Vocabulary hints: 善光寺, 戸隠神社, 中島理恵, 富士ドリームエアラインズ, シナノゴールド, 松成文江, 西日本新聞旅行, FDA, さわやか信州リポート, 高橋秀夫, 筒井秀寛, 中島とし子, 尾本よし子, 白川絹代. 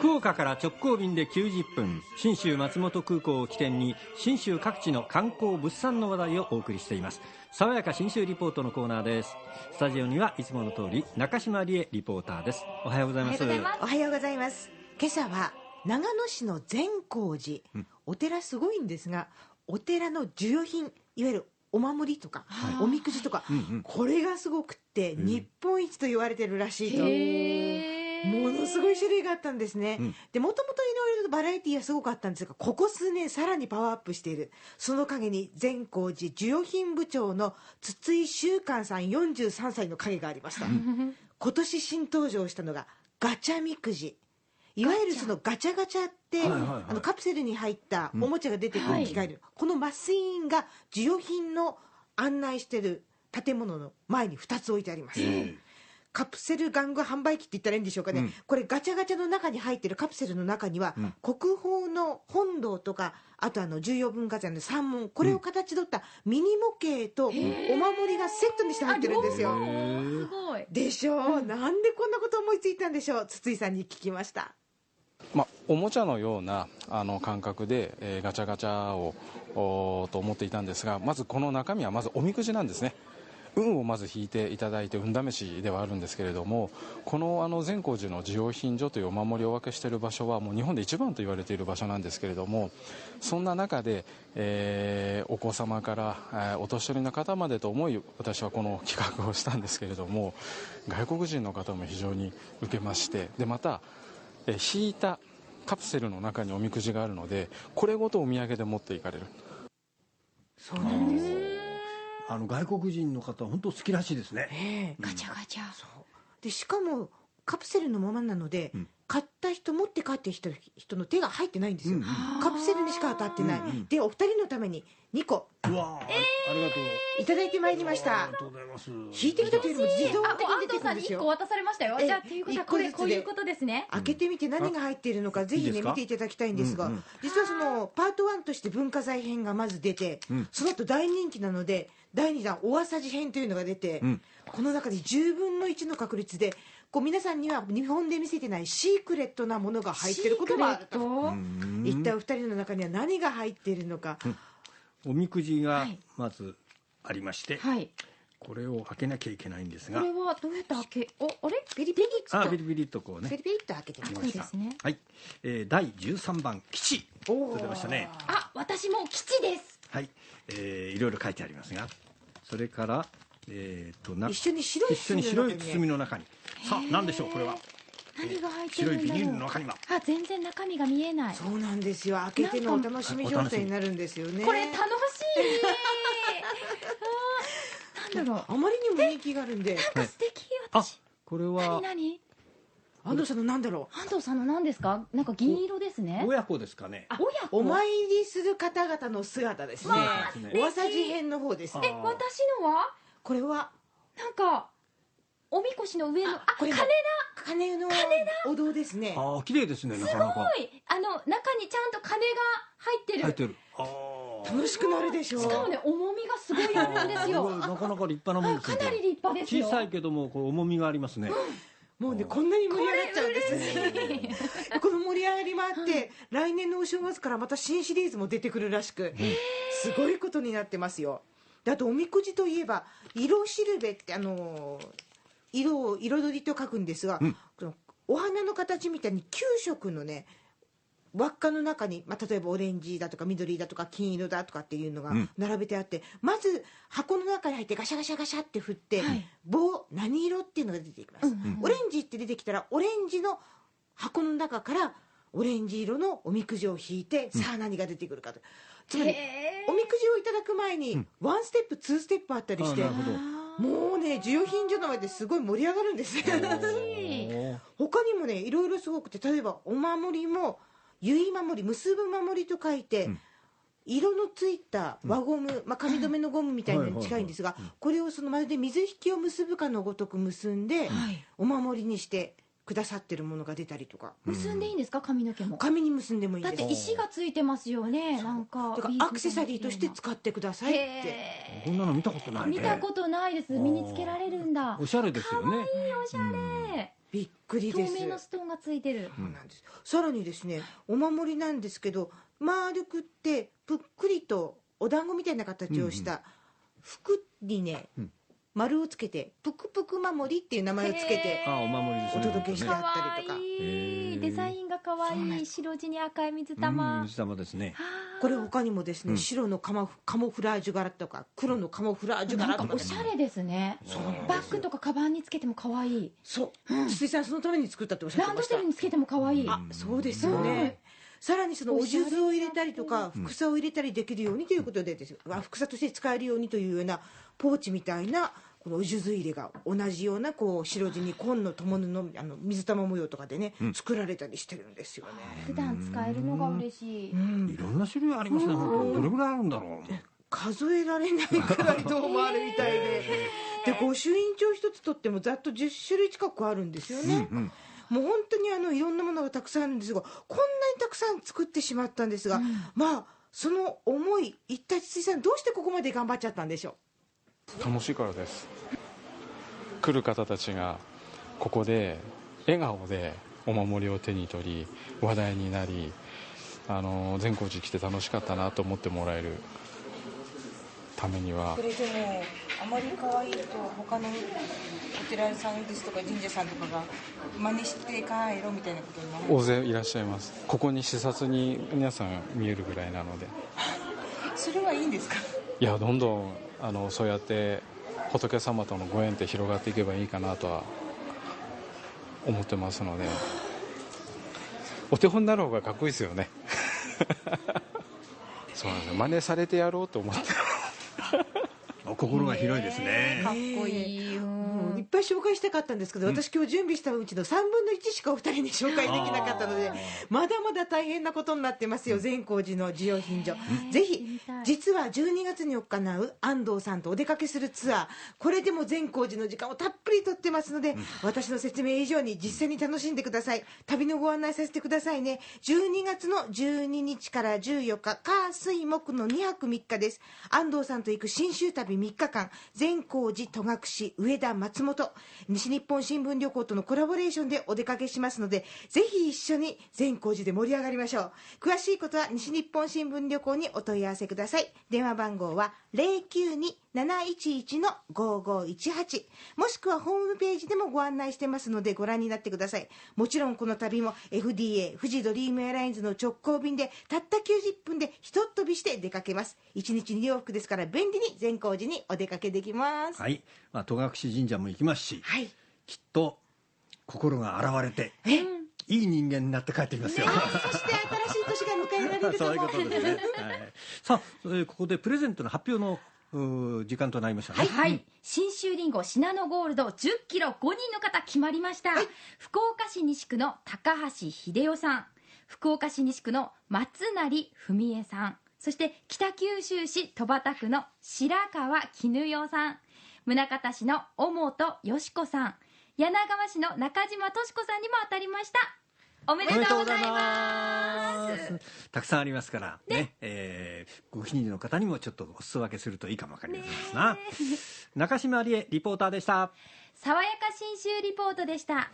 福岡から直行便で90分、信州松本空港を起点に信州各地の観光物産の話題をお送りしています。爽やか信州リポートのコーナーです。スタジオにはいつもの通り中島理恵リポーターです。おはようございます。おはようございます。今朝は長野市の善光寺、お寺すごいんですが、お寺の授与品、いわゆるお守りとかおみくじとか、これがすごくって日本一と言われてるらしいと。ものすごい種類があったんですね。で、もともといろいろバラエティーはすごくあったんですが、ここ数年さらにパワーアップしている。その陰に善光寺授与品部長の筒井秀寛さん43歳の影がありました。今年新登場したのがガチャみくじ。いわゆるそのガチャガチャってカプセルに入ったおもちゃが出てくる機械で、このマスインが授与品の案内してる建物の前に2つ置いてあります。カプセル玩具販売機って言ったらいいんでしょうかね、これガチャガチャの中に入ってるカプセルの中には、国宝の本堂とか、あと重要文化財の三門、これを形取ったミニ模型とお守りがセットにして入ってるんですよ。すごいでしょう、なんでこんなこと思いついたんでしょう。筒井さんに聞きました。おもちゃのような感覚で、ガチャガチャをと思っていたんですが、まずこの中身はまずおみくじなんですね。運をまず引いていただいて運試しではあるんですけれども、この善光寺の授与品所というお守りをお分けしている場所はもう日本で一番と言われている場所なんですけれども、そんな中で、お子様から、お年寄りの方までと思い、私はこの企画をしたんですけれども、外国人の方も非常に受けまして、でまた引いたカプセルの中におみくじがあるので、これごとお土産で持っていかれる。そうなんです。外国人の方は本当好きらしいですね、ガチャガチャ。そうで、しかもカプセルのままなので、買った人持って帰ってきた人の手が入ってないんですよ、カプセルにしか当たってない。でお二人のために2個うわ、ありがとういただいてまいりました。ありがとうございます。引いてきたというよりも自動的に出てくるんですよ。安藤さんに1個渡されましたよ。じゃあということはこれこういうことですね。開けてみて何が入っているのかぜひね見ていただきたいんですが、実はそのパート1として文化財編がまず出て、その後大人気なので第2弾おわさじ編というのが出て、この中で10分の1の確率でこう皆さんには日本で見せてないシークレットなものが入っていることもあると。一体お二人の中には何が入っているのか。おみくじがまずありまして、これを開けなきゃいけないんですが、これはどうやって開け、あれビリビリっと、ビリビリっとこうね、ビリビリっと開けてみました。はい、第13番吉と出ましたね。あ、私も吉です。はい、いろいろ書いてありますが、それから、一緒に白い包みの中に、さあ何でしょうこれは。何が入ってるんだろう。白いビニールの中には。あ、全然中身が見えない。そうなんですよ。開けてのお楽しみ状態になるんですよね。これ楽しい。なんだろう。あまりにも人気があるんで。なんか素敵私。あ、これは。何？安藤さんのなんだろう。安藤さんのなんですか。なんか銀色ですね。親子ですかね。親子。お参りする方々の姿ですね。おわさじ編の方です。え、私のは？これはなんかおみこしの上の、あ、鐘だ。鐘のお堂ですね。あ、綺麗ですね。なかなか。すごい。中にちゃんと鐘が入ってる。入ってる。楽しくなるでしょう。しかもね、重みがすごいあるんですよ。なかなか立派なものですね。かなり立派ですよ。小さいけどもこう重みがありますね。もうね、こんなに盛り上がっちゃうんですね。この盛り上がりもあって、来年のお正月からまた新シリーズも出てくるらしく、すごいことになってますよ。あとおみくじといえば色しるべって色を彩りと書くんですが、お花の形みたいに9色のね輪っかの中に、例えばオレンジだとか緑だとか金色だとかっていうのが並べてあって、まず箱の中に入ってガシャガシャガシャって振って、棒何色っていうのが出てきます、オレンジって出てきたらオレンジの箱の中からオレンジ色のおみくじを引いて、さあ何が出てくるかと。つまりおみくじをいただく前にワンステップツーステップあったりして、もうね、授与品所の前ですごい盛り上がるんですよ。他にもね、いろいろすごくて、例えばお守りも結守り、結ぶ守りと書いて、色のついた輪ゴム、紙留めのゴムみたいなのに近いんですが、これをそのまるで水引きを結ぶかのごとく結んで、お守りにしてくださってるものが出たりとか。結んでいいんですか、髪の毛も。髪に結んでもいいです。だって石がついてますよね。なんかアクセサリーとして使ってくださいって。こんなの見たことないね。見たことないです。身につけられるんだ。おしゃれですよね。かわいい、おしゃれ。びっくりです。透明のストーンがついてる。そうなんです。さらにですね、お守りなんですけど、丸くってぷっくりとお団子みたいな形をした服にね、丸をつけてぷくぷく守りっていう名前をつけてお届けしてあったりとか。デザインがかわいい、白地に赤い水玉。水玉ですね。これ他にもですね、白のカモフラージュ柄とか黒のカモフラージュ柄とか、おしゃれですね。バッグとかカバンにつけてもかわいい。そう、筒井さんそのために作ったっておっしゃってました。ランドセルにつけてもかわいい。あ、そうですよね。さらにそのお数珠を入れたりとかふくさを入れたりできるようにということでですね、ふくさとして使えるようにというようなポーチみたいな、このお数珠入れが同じようなこう白地に紺の友布の水玉模様とかでね、作られたりしてるんですよね。普段使えるのが嬉しい。いろんな種類ありますね。どれぐらいあるんだろう。数えられないくらいどうもあるみたいで、で御朱印帳一つとってもざっと10種類近くあるんですよね。もう本当にいろんなものがたくさんあるんですが、こんなにたくさん作ってしまったんですが、まあその思い、一体筒井さんどうしてここまで頑張っちゃったんでしょう。楽しいからです。来る方たちがここで笑顔でお守りを手に取り話題になり、善光寺来て楽しかったなと思ってもらえるためには。それでもあまり可愛いと他のお寺さんですとか神社さんとかが真似して帰ろうみたいなことになる。大勢いらっしゃいます。ここに視察に皆さん見えるぐらいなのでそれはいいんですか。いや、どんどんそうやって仏様とのご縁って広がっていけばいいかなとは思ってますので、お手本になる方がかっこいいですよねそうなんですよ、真似されてやろうと思って心が広いですね。かっこいい。いっぱい紹介したかったんですけど、私今日準備したうちの3分の1しかお二人に紹介できなかったので、まだまだ大変なことになってますよ、善光寺の授与品所。ぜひ、実は12月に行う安藤さんとお出かけするツアー、これでも善光寺の時間をたっぷりとってますので、私の説明以上に実際に楽しんでください。旅のご案内させてくださいね。12月の12日から14日、火水木の2泊3日です。安藤さんと行く信州旅3日間、善光寺、戸隠、上田、松本、西日本新聞旅行とのコラボレーションでお出かけしますので、ぜひ一緒に善光寺で盛り上がりましょう。詳しいことは西日本新聞旅行にお問い合わせください。電話番号は 092-711-5518、 もしくはホームページでもご案内してますのでご覧になってください。もちろんこの旅も FDA 富士ドリームエアラインズの直行便でたった90分でひとっ飛びして出かけます。1日2往復ですから便利に善光寺にお出かけできます。はい、戸隠神社も行きますし、はい、きっと心が洗われていい人間になって帰ってきますよ、ね、そして新しい年が迎えられると思う。そういうことですね、はい、さあ、ここでプレゼントの発表の時間となりましたね。はい、はい、信州りんごシナノゴールド10キロ、5人の方決まりました、はい、福岡市西区の高橋秀夫さん、福岡市西区の松成文江さん、そして北九州市戸畑区の白川絹代さん、宗像市の尾本よし子さん、柳川市の中島とし子さんにも当たりました。おめでとうございます。たくさんありますからね、ご近所の方にもちょっとお裾分けするといいかもわかりませんな。中島理恵リポーターでした。爽やか信州リポートでした。